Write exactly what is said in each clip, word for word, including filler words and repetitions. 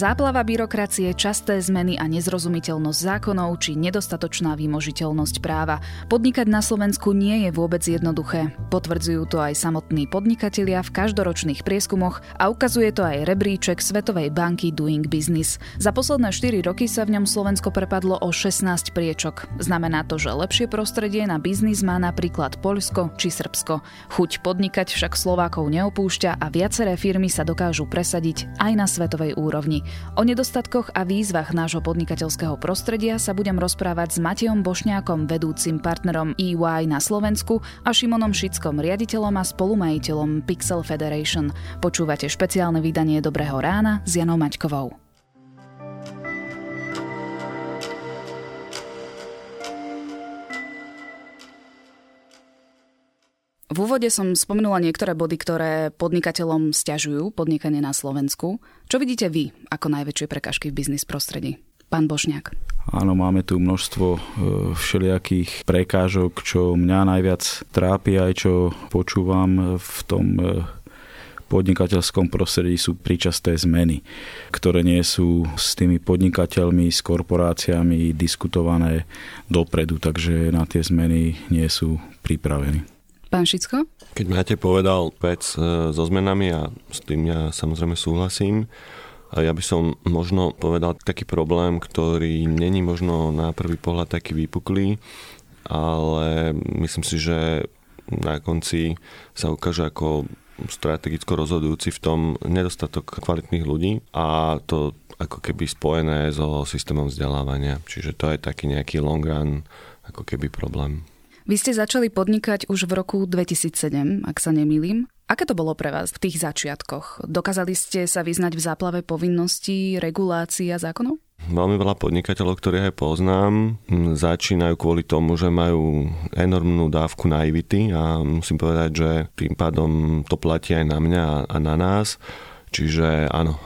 Záplava byrokracie, časté zmeny a nezrozumiteľnosť zákonov či nedostatočná vymožiteľnosť práva. Podnikať na Slovensku nie je vôbec jednoduché. Potvrdzujú to aj samotní podnikatelia v každoročných prieskumoch a ukazuje to aj rebríček Svetovej banky Doing Business. Za posledné štyri roky sa v ňom Slovensko prepadlo o šestnásť priečok. Znamená to, že lepšie prostredie na biznis má napríklad Poľsko či Srbsko. Chuť podnikať však Slovákov neopúšťa a viaceré firmy sa dokážu presadiť aj na svetovej úrovni. O nedostatkoch a výzvach nášho podnikateľského prostredia sa budem rozprávať s Matejom Bošňákom, vedúcim partnerom é ypsilon na Slovensku, a Šimonom Šickom, riaditeľom a spolumajiteľom Pixel Federation. Počúvate špeciálne vydanie Dobrého rána s Janou Mačkovou. V úvode som spomenula niektoré body, ktoré podnikateľom sťažujú podnikanie na Slovensku. Čo vidíte vy ako najväčšie prekažky v biznis prostredí? Pán Bošňák. Áno, máme tu množstvo všelijakých prekážok, čo mňa najviac trápi, aj čo počúvam v tom podnikateľskom prostredí, sú príčasté zmeny, ktoré nie sú s tými podnikateľmi, s korporáciami diskutované dopredu, takže na tie zmeny nie sú pripravení. Pán Šicko? Keď Matej povedal vec so zmenami, a s tým ja samozrejme súhlasím, a ja by som možno povedal taký problém, ktorý není možno na prvý pohľad taký vypuklý, ale myslím si, že na konci sa ukáže ako strategicko rozhodujúci v tom nedostatok kvalitných ľudí, a to ako keby spojené so systémom vzdelávania. Čiže to je taký nejaký long run ako keby problém. Vy ste začali podnikať už v roku dvetisícsedem, ak sa nemýlim. Aké to bolo pre vás v tých začiatkoch? Dokázali ste sa vyznať v záplave povinností, regulácií a zákonov? Veľmi veľa podnikateľov, ktorých aj poznám, začínajú kvôli tomu, že majú enormnú dávku naivity, a musím povedať, že tým pádom to platí aj na mňa a na nás. Čiže áno,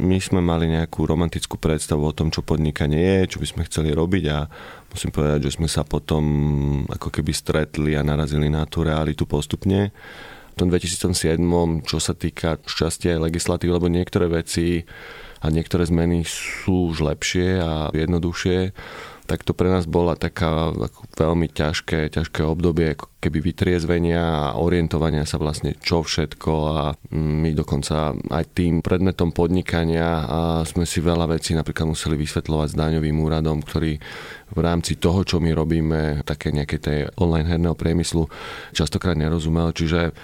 my sme mali nejakú romantickú predstavu o tom, čo podnikanie je, čo by sme chceli robiť, a musím povedať, že sme sa potom ako keby stretli a narazili na tú realitu postupne. V tom dvetisícsedem, čo sa týka šťastia aj legislatívy, lebo niektoré veci a niektoré zmeny sú už lepšie a jednoduchšie, tak to pre nás bola taká ako veľmi ťažké, ťažké obdobie ako keby vytriezvenia a orientovania sa vlastne čo všetko, a my dokonca aj tým predmetom podnikania a sme si veľa vecí napríklad museli vysvetľovať s daňovým úradom, ktorý v rámci toho, čo my robíme, také nejaké tej online herného priemyslu, častokrát nerozumel, čiže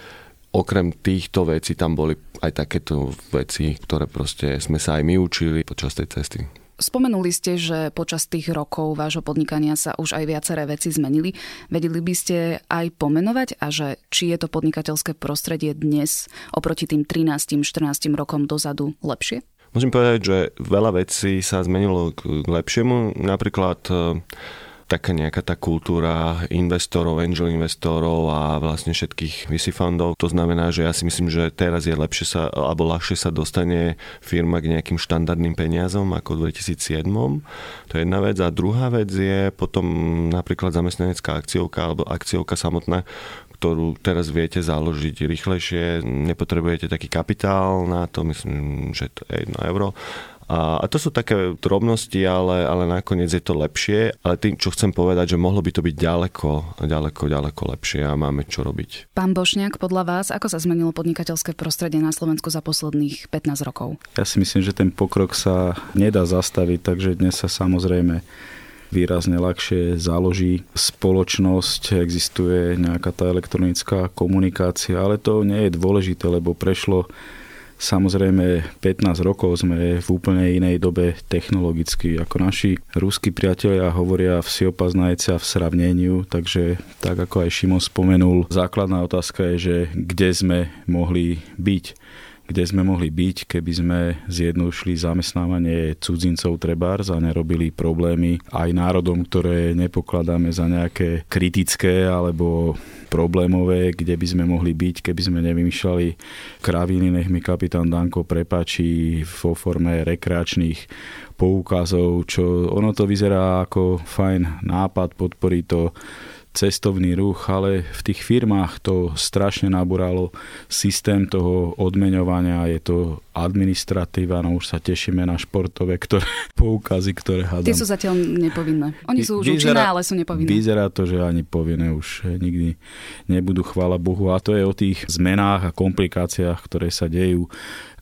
okrem týchto vecí tam boli aj takéto veci, ktoré proste sme sa aj my učili počas tej cesty. Spomenuli ste, že počas tých rokov vášho podnikania sa už aj viaceré veci zmenili. Vedeli by ste aj pomenovať, a že či je to podnikateľské prostredie dnes oproti tým trinásť štrnásť rokom dozadu lepšie? Musím povedať, že veľa vecí sa zmenilo k lepšiemu. Napríklad taká nejaká tá kultúra investorov, angel investorov a vlastne všetkých vé cé fundov. To znamená, že ja si myslím, že teraz je lepšie sa, alebo ľahšie sa dostane firma k nejakým štandardným peniazom ako v dvetisícsedem. To je jedna vec. A druhá vec je potom napríklad zamestnanecká akciovka alebo akciovka samotná, ktorú teraz viete založiť rýchlejšie. Nepotrebujete taký kapitál na to, myslím, že to je jedno euro. A to sú také drobnosti, ale, ale nakoniec je to lepšie. Ale tým, čo chcem povedať, že mohlo by to byť ďaleko, ďaleko, ďaleko lepšie a máme čo robiť. Pán Bošňák, podľa vás, ako sa zmenilo podnikateľské prostredie na Slovensku za posledných pätnásť rokov? Ja si myslím, že ten pokrok sa nedá zastaviť, takže dnes sa samozrejme výrazne ľahšie založí spoločnosť, existuje nejaká tá elektronická komunikácia, ale to nie je dôležité, lebo prešlo samozrejme pätnásť rokov, sme v úplne inej dobe technologicky. Ako naši ruskí priatelia hovoria, vsiopa znajca v sravneniu, takže tak ako aj Šimon spomenul, základná otázka je, že kde sme mohli byť. Kde sme mohli byť, keby sme zjednodušili zamestnávanie cudzincov trebárs a nerobili problémy aj národom, ktoré nepokladáme za nejaké kritické alebo problémové, kde by sme mohli byť, keby sme nevymýšľali kraviny, nech mi kapitán Danko prepáči, vo forme rekreačných poukazov, čo ono to vyzerá ako fajn nápad, podporí to cestovný ruch, ale v tých firmách to strašne nabúralo systém toho odmeňovania, je to administratíva, no už sa tešíme na športové ktoré, poukazy, ktoré hádam. Tie sú zatiaľ nepovinné. Oni sú už účinné, ale sú nepovinné. Vyzerá to, že ani povinné už nikdy nebudú, chvála Bohu. A to je o tých zmenách a komplikáciách, ktoré sa dejú.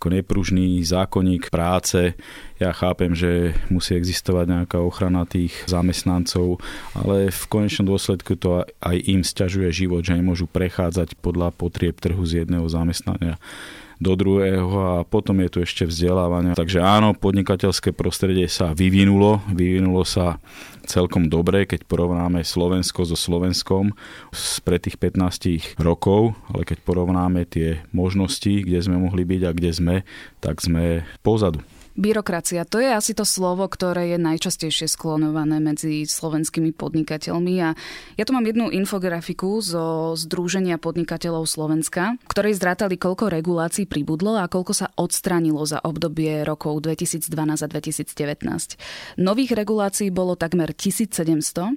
Ako nepružný zákonník práce, ja chápem, že musí existovať nejaká ochrana tých zamestnancov, ale v konečnom dôsledku to aj im sťažuje život, že nemôžu prechádzať podľa potrieb trhu z jedného zamestnania do druhého, a potom je tu ešte vzdelávanie. Takže áno, podnikateľské prostredie sa vyvinulo, vyvinulo sa celkom dobre, keď porovnáme Slovensko so Slovenskom spred tých pätnásť rokov, ale keď porovnáme tie možnosti, kde sme mohli byť a kde sme, tak sme pozadu. Byrokracia, to je asi to slovo, ktoré je najčastejšie sklonované medzi slovenskými podnikateľmi, a ja tu mám jednu infografiku zo Združenia podnikateľov Slovenska, ktorej zrátali, koľko regulácií pribudlo a koľko sa odstránilo za obdobie rokov dvetisícdvanásť a dvetisícdevätnásť. Nových regulácií bolo takmer tisícsedemsto,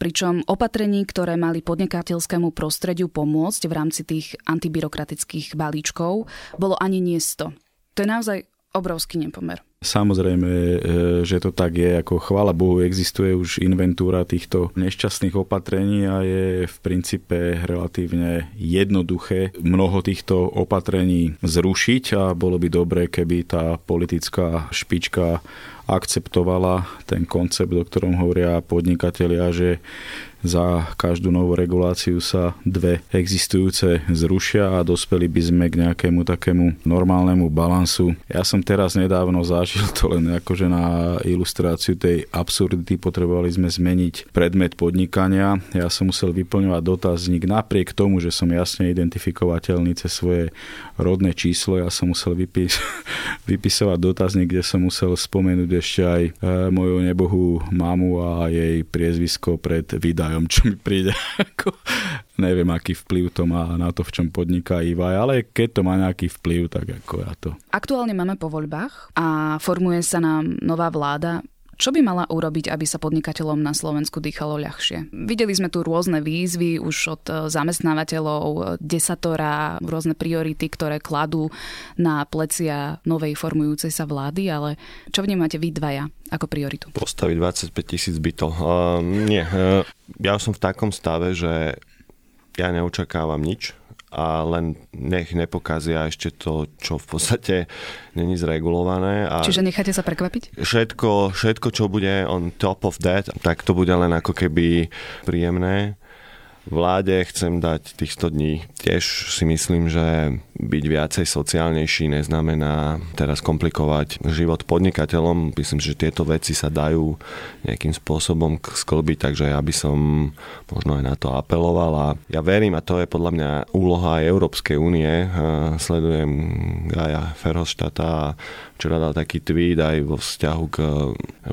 pričom opatrení, ktoré mali podnikateľskému prostrediu pomôcť v rámci tých antibyrokratických balíčkov, bolo ani nie sto. To je naozaj obrovský nepomer. Samozrejme, že to tak je, ako chvála Bohu, existuje už inventúra týchto nešťastných opatrení a je v princípe relatívne jednoduché mnoho týchto opatrení zrušiť, a bolo by dobre, keby tá politická špička akceptovala ten koncept, o ktorom hovoria podnikatelia, že za každú novú reguláciu sa dve existujúce zrušia a dospeli by sme k nejakému takému normálnemu balansu. Ja som teraz nedávno zažil to len akože na ilustráciu tej absurdity. Potrebovali sme zmeniť predmet podnikania. Ja som musel vyplňovať dotazník napriek tomu, že som jasne identifikovateľný cez svoje rodné číslo. Ja som musel vypís- vypisovať dotazník, kde som musel spomenúť ešte aj e, moju nebohú mamu a jej priezvisko pred vydajom, čo mi príde ako... Neviem, aký vplyv to má na to, v čom podniká é vé, ale keď to má nejaký vplyv, tak ako ja to. Aktuálne máme po voľbách a formuje sa nám nová vláda. Čo by mala urobiť, aby sa podnikateľom na Slovensku dýchalo ľahšie? Videli sme tu rôzne výzvy už od zamestnávateľov, desatora, rôzne priority, ktoré kladú na plecia novej formujúcej sa vlády, ale čo vnímate vy dvaja ako prioritu? Postaviť dvadsaťpäť tisíc bytov. Uh, nie. Uh, ja som v takom stave, že ja neočakávam nič a len nech nepokazia ešte to, čo v podstate není zregulované. A čiže necháte sa prekvapiť? Všetko, všetko, čo bude on top of that, tak to bude len ako keby príjemné. Vláde chcem dať tých sto dní. Tiež si myslím, že byť viacej sociálnejší neznamená teraz komplikovať život podnikateľom. Myslím, že tieto veci sa dajú nejakým spôsobom sklbiť, takže ja by som možno aj na to apeloval. A ja verím, a to je podľa mňa úloha Európskej únie. Sledujem Gaia Verhofstadta, včera dal taký tweet aj vo vzťahu k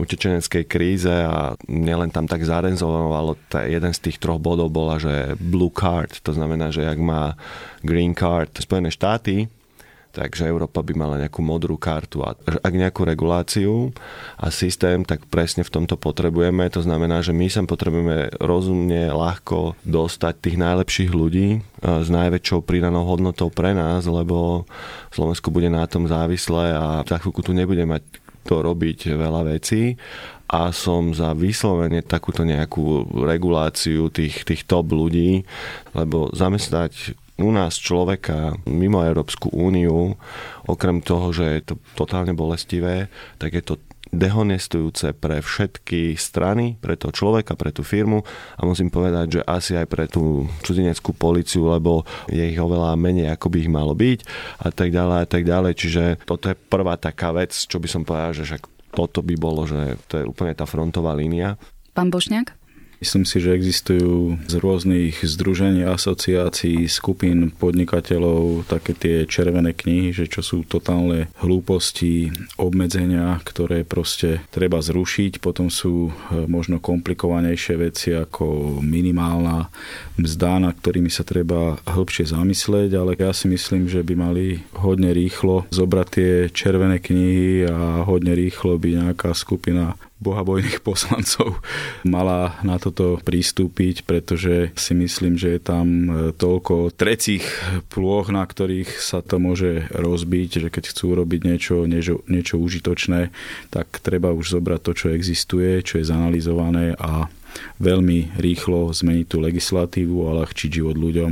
utečeneckej kríze, a nielen tam tak zarezonovalo, jeden z tých troch bodov bola, že blue card, to znamená, že ak má green card Spojené štáty, takže Európa by mala nejakú modrú kartu, a ak nejakú reguláciu a systém, tak presne v tomto potrebujeme. To znamená, že my sem potrebujeme rozumne, ľahko dostať tých najlepších ľudí s najväčšou pridanou hodnotou pre nás, lebo Slovensko bude na tom závislé a za chvíľku tu nebude mať to robiť veľa vecí. A som za vyslovene takúto nejakú reguláciu tých, tých top ľudí, lebo zamestnať u nás človeka mimo Európsku úniu, okrem toho, že je to totálne bolestivé, tak je to dehonestujúce pre všetky strany, pre toho človeka, pre tú firmu, a musím povedať, že asi aj pre tú cudzineckú políciu, lebo je ich oveľa menej, ako by ich malo byť, a tak ďalej, a tak ďalej. Čiže toto je prvá taká vec, čo by som povedal, že však toto by bolo, že to je úplne tá frontová línia. Pán Bošňák? Myslím si, že existujú z rôznych združení, asociácií, skupín podnikateľov také tie červené knihy, že čo sú totálne hlúposti, obmedzenia, ktoré proste treba zrušiť. Potom sú možno komplikovanejšie veci ako minimálna mzda, na ktorými sa treba hĺbšie zamyslieť, ale ja si myslím, že by mali hodne rýchlo zobrať tie červené knihy a hodne rýchlo by nejaká skupina bohabojných poslancov mala na toto pristúpiť, pretože si myslím, že je tam toľko trecích plôch, na ktorých sa to môže rozbiť, že keď chcú robiť niečo, niečo, niečo užitočné, tak treba už zobrať to, čo existuje, čo je zanalyzované a veľmi rýchlo zmeniť tú legislatívu a ľahčiť život ľuďom,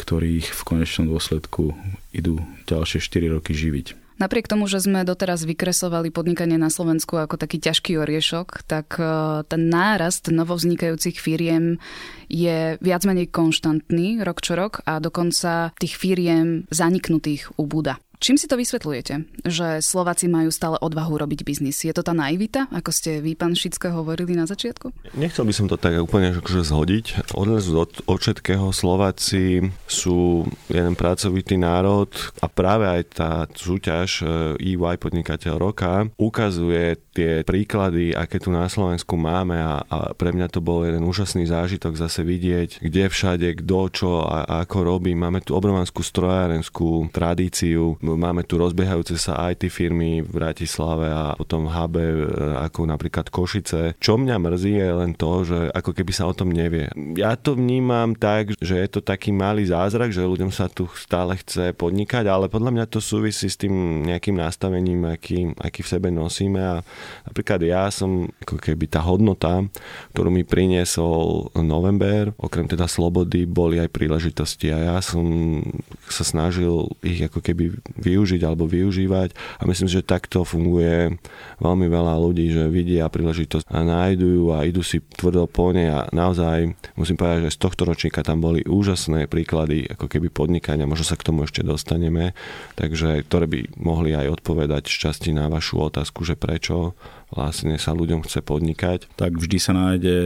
ktorých v konečnom dôsledku idú ďalšie štyri roky živiť. Napriek tomu, že sme doteraz vykresovali podnikanie na Slovensku ako taký ťažký oriešok, tak ten nárast novovznikajúcich firiem je viac menej konštantný rok čo rok a dokonca tých firiem zaniknutých ubúda. Čím si to vysvetľujete, že Slováci majú stále odvahu robiť biznis? Je to tá naivita, ako ste vy, pán Šicko, hovorili na začiatku? Nechcel by som to tak úplne akože zhodiť. Od nás od, od všetkého Slováci sú jeden pracovitý národ a práve aj tá súťaž é vaj Podnikateľ Roka ukazuje tie príklady, aké tu na Slovensku máme a, a pre mňa to bol jeden úžasný zážitok zase vidieť, kde všade, kto, čo a, a ako robí. Máme tu obrovskú strojárenskú tradíciu. Máme tu rozbiehajúce sa í té firmy v Bratislave a potom hube, ako napríklad Košice. Čo mňa mrzí je len to, že ako keby sa o tom nevie. Ja to vnímam tak, že je to taký malý zázrak, že ľuďom sa tu stále chce podnikať, ale podľa mňa to súvisí s tým nejakým nastavením, aký, aký v sebe nosíme. A napríklad ja som ako keby tá hodnota, ktorú mi priniesol november, okrem teda slobody, boli aj príležitosti a ja som sa snažil ich ako keby využiť alebo využívať a myslím, že takto funguje veľmi veľa ľudí, že vidia príležitosť a nájdu a idú si tvrdo po nej a naozaj musím povedať, že z tohto ročníka tam boli úžasné príklady ako keby podnikania, možno sa k tomu ešte dostaneme, takže ktoré by mohli aj odpovedať šťastí na vašu otázku, že prečo vlastne sa ľuďom chce podnikať. Tak vždy sa nájde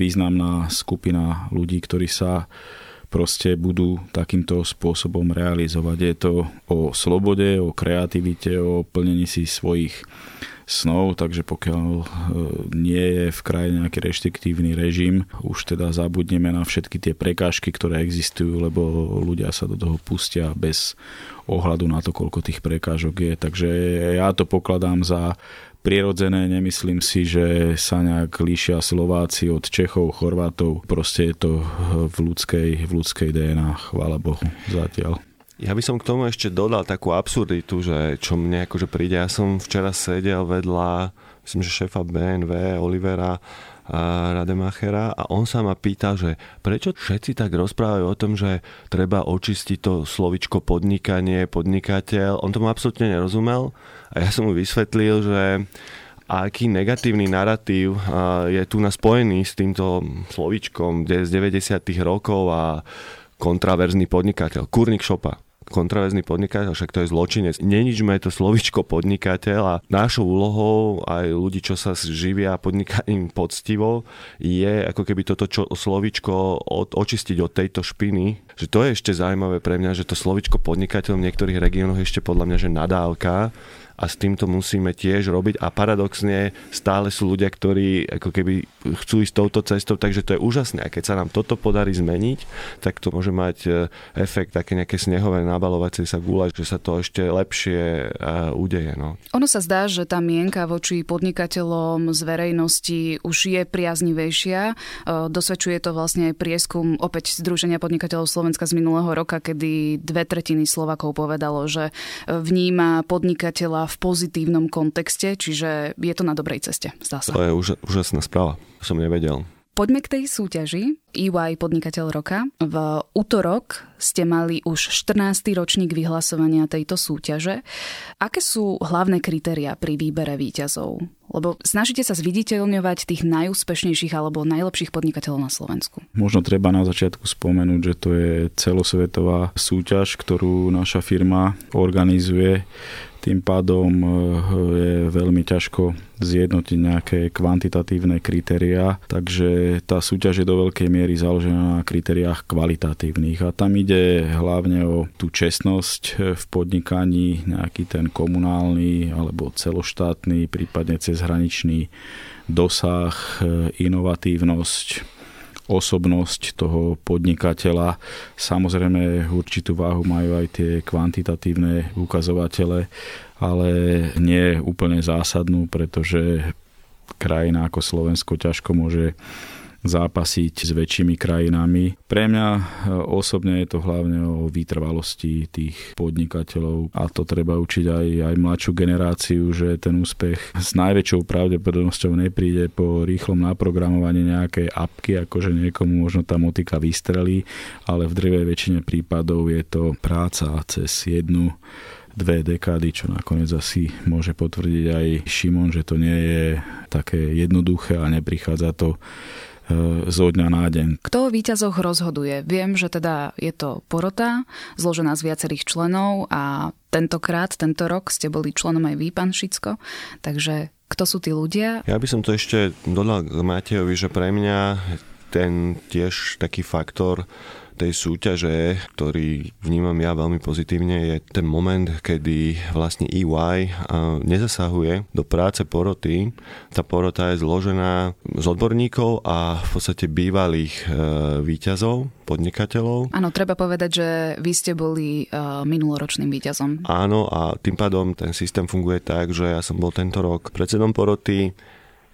významná skupina ľudí, ktorí sa proste budú takýmto spôsobom realizovať. Je to o slobode, o kreativite, o plnení si svojich snov, takže pokiaľ nie je v krajine nejaký reštriktívny režim, už teda zabudneme na všetky tie prekážky, ktoré existujú, lebo ľudia sa do toho pustia bez ohľadu na to, koľko tých prekážok je. Takže ja to pokladám za prirodzené, nemyslím si, že sa nejak líšia Slováci od Čechov, Chorvátov. Proste je to v ľudskej, v ľudskej dé en á, chvála Bohu, zatiaľ. Ja by som k tomu ešte dodal takú absurditu, že čo mne akože príde. Ja som včera sedel vedľa, myslím, že šéfa bé en vé, Olivera Rademachera a on sa ma pýta, že prečo všetci tak rozprávajú o tom, že treba očistiť to slovičko podnikanie, podnikateľ. On tomu absolútne nerozumel a ja som mu vysvetlil, že aký negatívny naratív je tu naspojený s týmto slovičkom, kde z deväťdesiatych rokov a kontraverzný podnikateľ, kurník šopa. Kontraverzný podnikateľ, však to je zločinec. Neničme to slovičko podnikateľ a našou úlohou aj ľudí, čo sa živia podnikaním poctivo, je ako keby toto čo, slovičko od, očistiť od tejto špiny. Že to je ešte zaujímavé pre mňa, že to slovičko podnikateľ v niektorých regiónoch ešte podľa mňa, že nadávka. A s týmto musíme tiež robiť a paradoxne stále sú ľudia, ktorí ako keby chcú ísť touto cestou, takže to je úžasné. A keď sa nám toto podarí zmeniť, tak to môže mať efekt také nejaké snehové nabalovacie sa gúľa, že sa to ešte lepšie udeje. No. Ono sa zdá, že tá mienka voči podnikateľom z verejnosti už je priaznivejšia. Dosvedčuje to vlastne aj prieskum opäť Združenia podnikateľov Slovenska z minulého roka, kedy dve tretiny Slovákov povedalo, že vníma podnikateľa v pozitívnom kontexte, čiže je to na dobrej ceste, zdá sa. To je už, úžasná správa, som nevedel. Poďme k tej súťaži é vaj Podnikateľ Roka. V útorok ste mali už štrnásty ročník vyhlasovania tejto súťaže. Aké sú hlavné kritériá pri výbere víťazov? Lebo snažíte sa zviditeľňovať tých najúspešnejších alebo najlepších podnikateľov na Slovensku. Možno treba na začiatku spomenúť, že to je celosvetová súťaž, ktorú naša firma organizuje. Tým pádom je veľmi ťažko zjednotiť nejaké kvantitatívne kritériá, takže tá súťaž je do veľkej miery založená na kritériách kvalitatívnych a tam ide hlavne o tú čestnosť v podnikaní, nejaký ten komunálny alebo celoštátny, prípadne cezhraničný dosah, inovatívnosť, osobnosť toho podnikateľa. Samozrejme určitú váhu majú aj tie kvantitatívne ukazovatele, ale nie úplne zásadnú, pretože krajina ako Slovensko ťažko môže zápasiť s väčšími krajinami. Pre mňa osobne je to hlavne o vytrvalosti tých podnikateľov a to treba učiť aj, aj mladšiu generáciu, že ten úspech s najväčšou pravdepodobnosťou nepríde po rýchlom naprogramovaní nejakej apky, akože niekomu možno tá motika vystrelí, ale v drvej väčšine prípadov je to práca cez jednu dve dekády, čo nakoniec asi môže potvrdiť aj Šimon, že to nie je také jednoduché a neprichádza to zo dňa na deň. Kto o víťazoch rozhoduje? Viem, že teda je to porota, zložená z viacerých členov a tentokrát, tento rok ste boli členom aj vy, pán Šicko, takže kto sú tí ľudia? Ja by som to ešte dodal k Matejovi, že pre mňa ten tiež taký faktor tej súťaže, ktorý vnímam ja veľmi pozitívne, je ten moment, kedy vlastne é ypsilon nezasahuje do práce poroty. Tá porota je zložená z odborníkov a v podstate bývalých víťazov, podnikateľov. Áno, treba povedať, že vy ste boli minuloročným víťazom. Áno, a tým pádom ten systém funguje tak, že ja som bol tento rok predsedom poroty,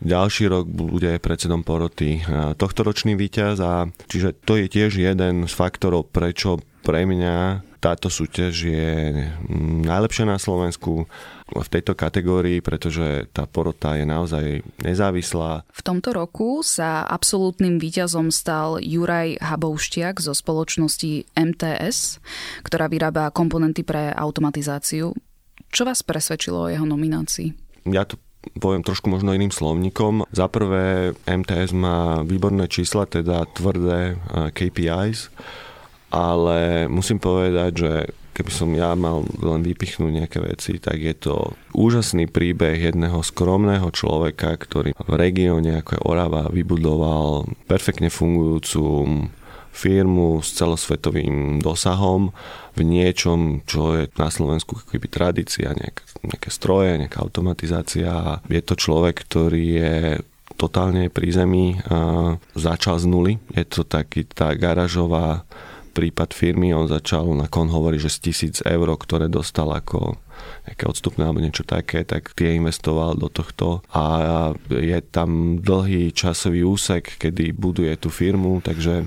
ďalší rok bude predsedom poroty tohtoročný víťaz, a čiže to je tiež jeden z faktorov, prečo pre mňa táto súťaž je najlepšia na Slovensku v tejto kategórii, pretože tá porota je naozaj nezávislá. V tomto roku sa absolútnym víťazom stal Juraj Habouštiak zo spoločnosti em té es, ktorá vyrába komponenty pre automatizáciu. Čo vás presvedčilo o jeho nominácii? Ja to poviem trošku možno iným slovníkom. Za prvé, em té es má výborné čísla, teda tvrdé ká pé í s, ale musím povedať, že keby som ja mal len vypichnúť nejaké veci, tak je to úžasný príbeh jedného skromného človeka, ktorý v regióne ako je Orava vybudoval perfektne fungujúcu firmu s celosvetovým dosahom v niečom, čo je na Slovensku akoby tradícia, nejaké, nejaké stroje, nejaká automatizácia. Je to človek, ktorý je totálne pri zemi, a začal z nuly. Je to taký tá garážová prípad firmy. On začal, ako on hovorí, že z tisíc eur, ktoré dostal ako nejaké odstupné alebo niečo také, tak tie investoval do tohto a je tam dlhý časový úsek, kedy buduje tú firmu, takže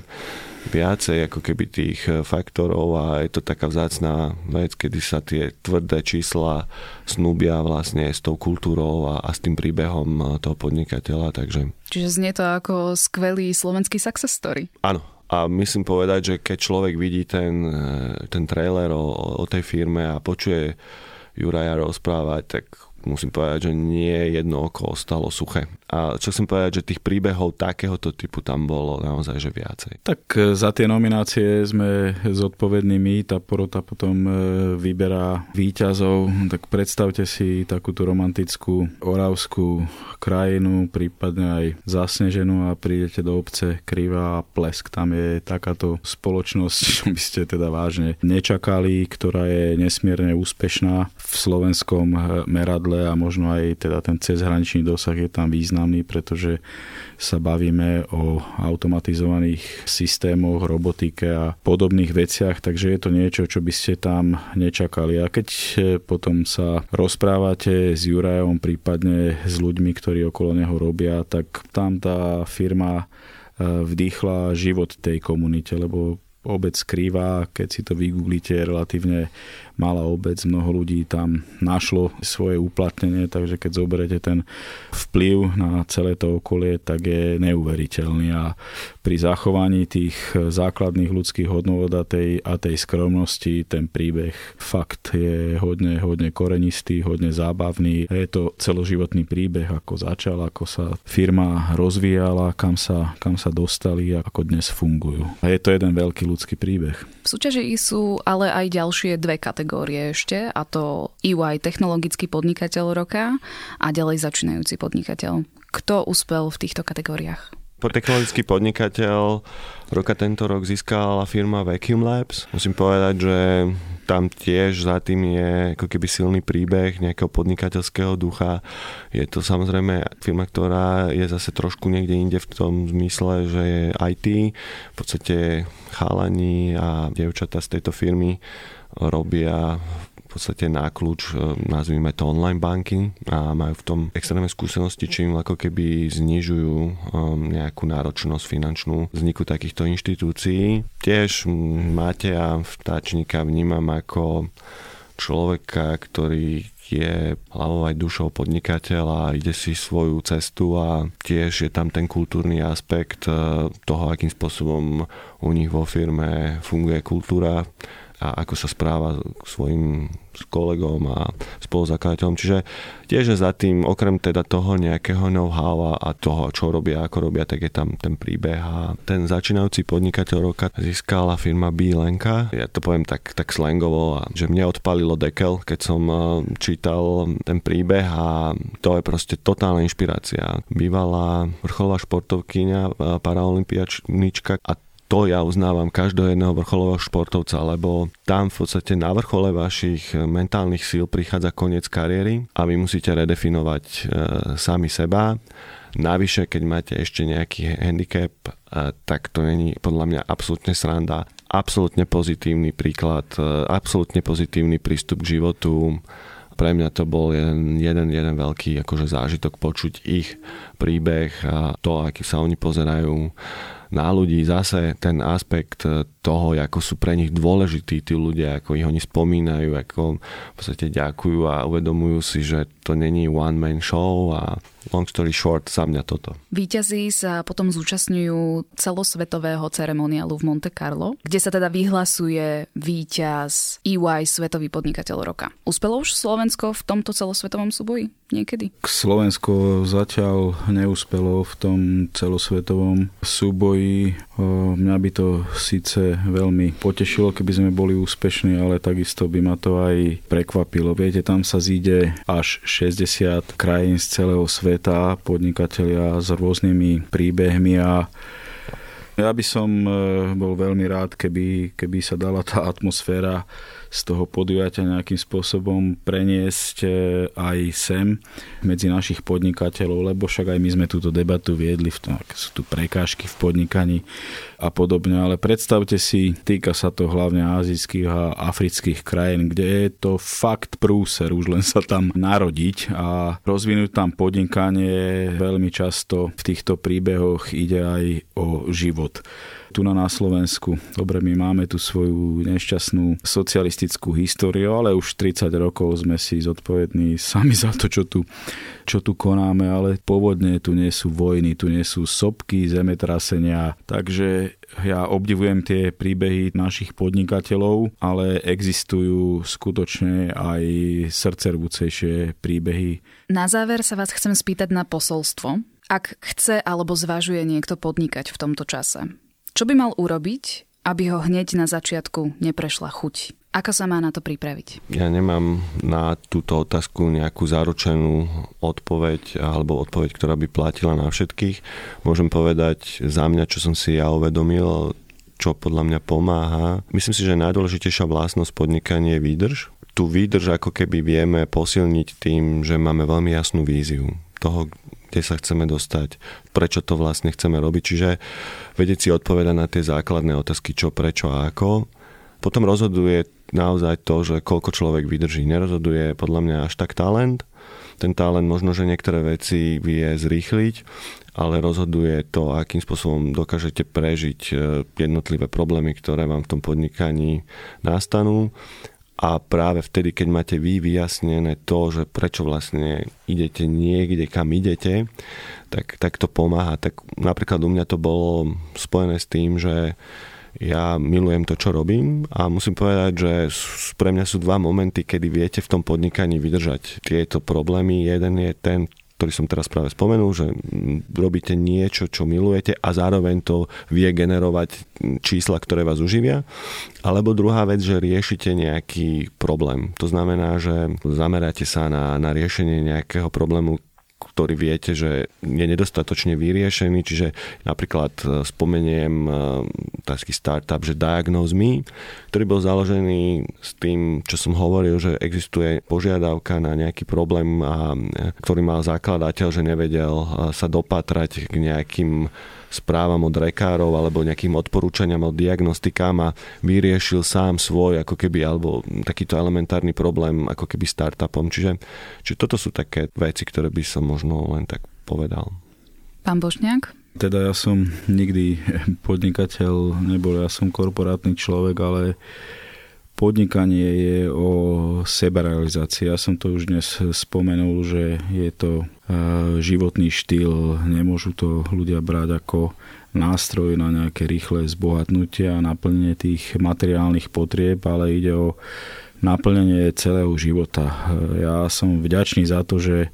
viacej ako keby tých faktorov, a je to taká vzácna vec, kedy sa tie tvrdé čísla snúbia vlastne s tou kultúrou a, a s tým príbehom toho podnikateľa, takže... Čiže znie to ako skvelý slovenský success story. Áno. A myslím povedať, že keď človek vidí ten, ten trailer o, o tej firme a počuje Juraja rozprávať, tak musím povedať, že nie jedno oko ostalo suché. A čo chcem povedať, že tých príbehov takéhoto typu tam bolo naozaj že viacej. Tak za tie nominácie sme zodpovední my, tá porota potom vyberá víťazov. Tak predstavte si takúto romantickú oravskú krajinu, prípadne aj zasneženú, a prídete do obce Kryva Plesk. Tam je takáto spoločnosť, čo by ste teda vážne nečakali, ktorá je nesmierne úspešná v slovenskom meradle, a možno aj teda ten cezhraničný dosah je tam významný, pretože sa bavíme o automatizovaných systémoch, robotike a podobných veciach, takže je to niečo, čo by ste tam nečakali. A keď potom sa rozprávate s Jurajom, prípadne s ľuďmi, ktorí okolo neho robia, tak tam tá firma vdýchla život tej komunite, lebo obec Kryva, keď si to vygooglite, je relatívne malá obec, mnoho ľudí tam našlo svoje uplatnenie, takže keď zoberete ten vplyv na celé to okolie, tak je neuveriteľný, a pri zachovaní tých základných ľudských hodnôt a tej, a tej skromnosti ten príbeh fakt je hodne, hodne korenistý, hodne zábavný. Je to celoživotný príbeh, ako začal, ako sa firma rozvíjala, kam sa, kam sa dostali a ako dnes fungujú. A je to jeden veľký ľudský príbeh. V súťaži sú ale aj ďalšie dve kategórie ešte, a to é ypsilon Technologický podnikateľ roka a ďalej Začínajúci podnikateľ. Kto uspel v týchto kategóriách? Technologický podnikateľ roka tento rok získala firma Vacuum Labs. Musím povedať, že tam tiež za tým je ako keby silný príbeh nejakého podnikateľského ducha. Je to samozrejme firma, ktorá je zase trošku niekde inde v tom zmysle, že je í té. V podstate chalani a dievčatá z tejto firmy robia v podstate na kľúč, nazvime to online banky, a majú v tom extrémne skúsenosti, čím ako keby znižujú nejakú náročnosť finančnú vzniku takýchto inštitúcií. Tiež Mateja Vtačníka vnímam ako človeka, ktorý je hlavou aj dušou podnikateľa, ide si svoju cestu a tiež je tam ten kultúrny aspekt toho, akým spôsobom u nich vo firme funguje kultúra a ako sa správa k svojim kolegom a spoluzakladateľom. Čiže tiež za tým, okrem teda toho nejakého know-how a toho, čo robia, ako robia, tak je tam ten príbeh. A ten začínajúci podnikateľ roka získala firma Bilenka. Ja to poviem tak, tak slangovo, že mne odpalilo dekel, keď som čítal ten príbeh, a to je proste totálna inšpirácia. Bývalá vrcholová športovkyňa, paraolympiačnička, a to ja uznávam každého jedného vrcholového športovca, lebo tam v podstate na vrchole vašich mentálnych síl prichádza koniec kariéry a vy musíte redefinovať e, sami seba. Navyše, keď máte ešte nejaký handicap, e, tak to není podľa mňa absolútne sranda. Absolútne pozitívny príklad, e, absolútne pozitívny prístup k životu. Pre mňa to bol jeden, jeden, jeden veľký akože zážitok počuť ich príbeh a to, aký sa oni pozerajú na ľudí, zase ten aspekt toho, ako sú pre nich dôležití tí ľudia, ako ich oni spomínajú, ako v podstate ďakujú a uvedomujú si, že to není one man show, a long story short, za mňa toto. Víťazi sa potom zúčastňujú celosvetového ceremoniálu v Monte Carlo, kde sa teda vyhlasuje víťaz é ypsilon Svetový podnikateľ roka. Uspelo už Slovensko v tomto celosvetovom súboji niekedy? Slovensko zatiaľ neúspelo v tom celosvetovom súboji. Mňa by to síce veľmi potešilo, keby sme boli úspešní, ale takisto by ma to aj prekvapilo. Viete, tam sa zíde až šesťdesiat krajín z celého sveta, podnikatelia s rôznymi príbehmi, a ja by som bol veľmi rád, keby, keby sa dala tá atmosféra z toho podujatia nejakým spôsobom preniesť aj sem medzi našich podnikateľov, lebo však aj my sme túto debatu viedli, v tom, aké sú tu prekážky v podnikaní a podobne, ale predstavte si, týka sa to hlavne ázijských a afrických krajín, kde je to fakt prúser, už len sa tam narodiť a rozvinúť tam podnikanie. Veľmi často v týchto príbehoch ide aj o život. Tu na, na Slovensku, dobre, my máme tu svoju nešťastnú socialistickú históriu, ale už tridsať rokov sme si zodpovední sami za to, čo tu, čo tu konáme, ale pôvodne tu nie sú vojny, tu nie sú sopky, zemetrasenia, takže ja obdivujem tie príbehy našich podnikateľov, ale existujú skutočne aj srdcervúcejšie príbehy. Na záver sa vás chcem spýtať na posolstvo, ak chce alebo zvažuje niekto podnikať v tomto čase. Čo by mal urobiť, aby ho hneď na začiatku neprešla chuť? Ako sa má na to pripraviť? Ja nemám na túto otázku nejakú zaručenú odpoveď alebo odpoveď, ktorá by platila na všetkých. Môžem povedať za mňa, čo som si ja uvedomil, čo podľa mňa pomáha. Myslím si, že najdôležitejšia vlastnosť podnikania je výdrž. Tú výdrž ako keby vieme posilniť tým, že máme veľmi jasnú víziu toho, kde sa chceme dostať, prečo to vlastne chceme robiť. Čiže vedieť si odpovedať na tie základné otázky, čo, prečo a ako. Potom rozhoduje naozaj to, že koľko človek vydrží. Nerozhoduje podľa mňa až tak talent. Ten talent možno, že niektoré veci vie zrýchliť, ale rozhoduje to, akým spôsobom dokážete prežiť jednotlivé problémy, ktoré vám v tom podnikaní nastanú. A práve vtedy, keď máte vy vyjasnené to, že prečo vlastne idete niekde, kam idete, tak, tak to pomáha. Tak napríklad u mňa to bolo spojené s tým, že ja milujem to, čo robím, a musím povedať, že pre mňa sú dva momenty, kedy viete v tom podnikaní vydržať tieto problémy. Jeden je ten, ktorý som teraz práve spomenul, že robíte niečo, čo milujete a zároveň to vie generovať čísla, ktoré vás uživia. Alebo druhá vec, že riešite nejaký problém. To znamená, že zameráte sa na, na riešenie nejakého problému, ktorý viete, že je nedostatočne vyriešený. Čiže napríklad spomeniem taký startup, že Diagnose Me, ktorý bol založený s tým, čo som hovoril, že existuje požiadavka na nejaký problém, a ktorý mal zakladateľ, že nevedel sa dopatrať k nejakým správam od rekárov alebo nejakým odporúčaniam od diagnostikám a vyriešil sám svoj ako keby, alebo takýto elementárny problém ako keby startupom. Čiže, čiže toto sú také veci, ktoré by som možno len tak povedal. Pán Bošňák? Teda ja som nikdy podnikateľ nebol, ja som korporátny človek, ale podnikanie je o sebarealizácii. Ja som to už dnes spomenul, že je to životný štýl. Nemôžu to ľudia brať ako nástroj na nejaké rýchle zbohatnutie a naplnenie tých materiálnych potrieb, ale ide o naplnenie celého života. Ja som vďačný za to, že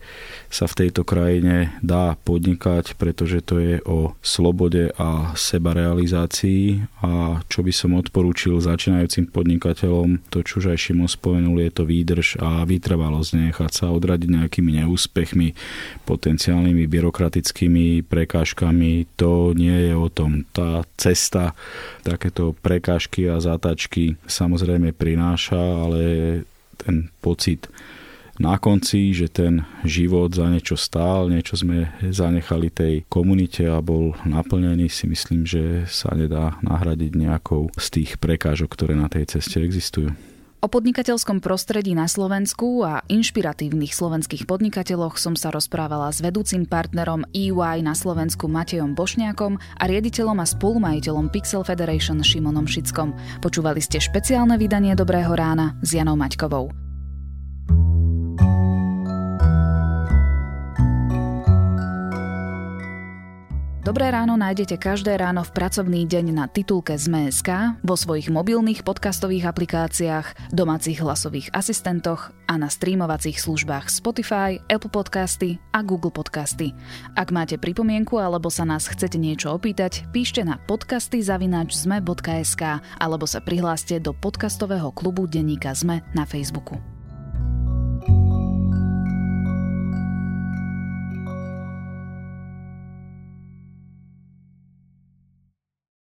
sa v tejto krajine dá podnikať, pretože to je o slobode a sebarealizácii. A čo by som odporúčil začínajúcim podnikateľom, to čo už aj Šimon spomenul, je to výdrž a vytrvalosť, nechať sa odradiť nejakými neúspechmi, potenciálnymi byrokratickými prekážkami. To nie je o tom. Tá cesta, takéto prekážky a zátačky samozrejme prináša, ale ale ten pocit na konci, že ten život za niečo stál, niečo sme zanechali tej komunite a bol naplnený, si myslím, že sa nedá nahradiť nejakou z tých prekážok, ktoré na tej ceste existujú. O podnikateľskom prostredí na Slovensku a inšpiratívnych slovenských podnikateľoch som sa rozprávala s vedúcim partnerom é vaj na Slovensku Matejom Bošňákom a riaditeľom a spolumajiteľom Pixel Federation Šimonom Šickom. Počúvali ste špeciálne vydanie Dobrého rána s Janou Mačkovou. Dobré ráno nájdete každé ráno v pracovný deň na titulke zet em e bodka es ká, vo svojich mobilných podcastových aplikáciách, domácich hlasových asistentoch a na streamovacích službách Spotify, Apple Podcasty a Google Podcasty. Ak máte pripomienku alebo sa nás chcete niečo opýtať, píšte na podcasty zavináč zet em e bodka es ká alebo sa prihláste do podcastového klubu denníka zet em e na Facebooku.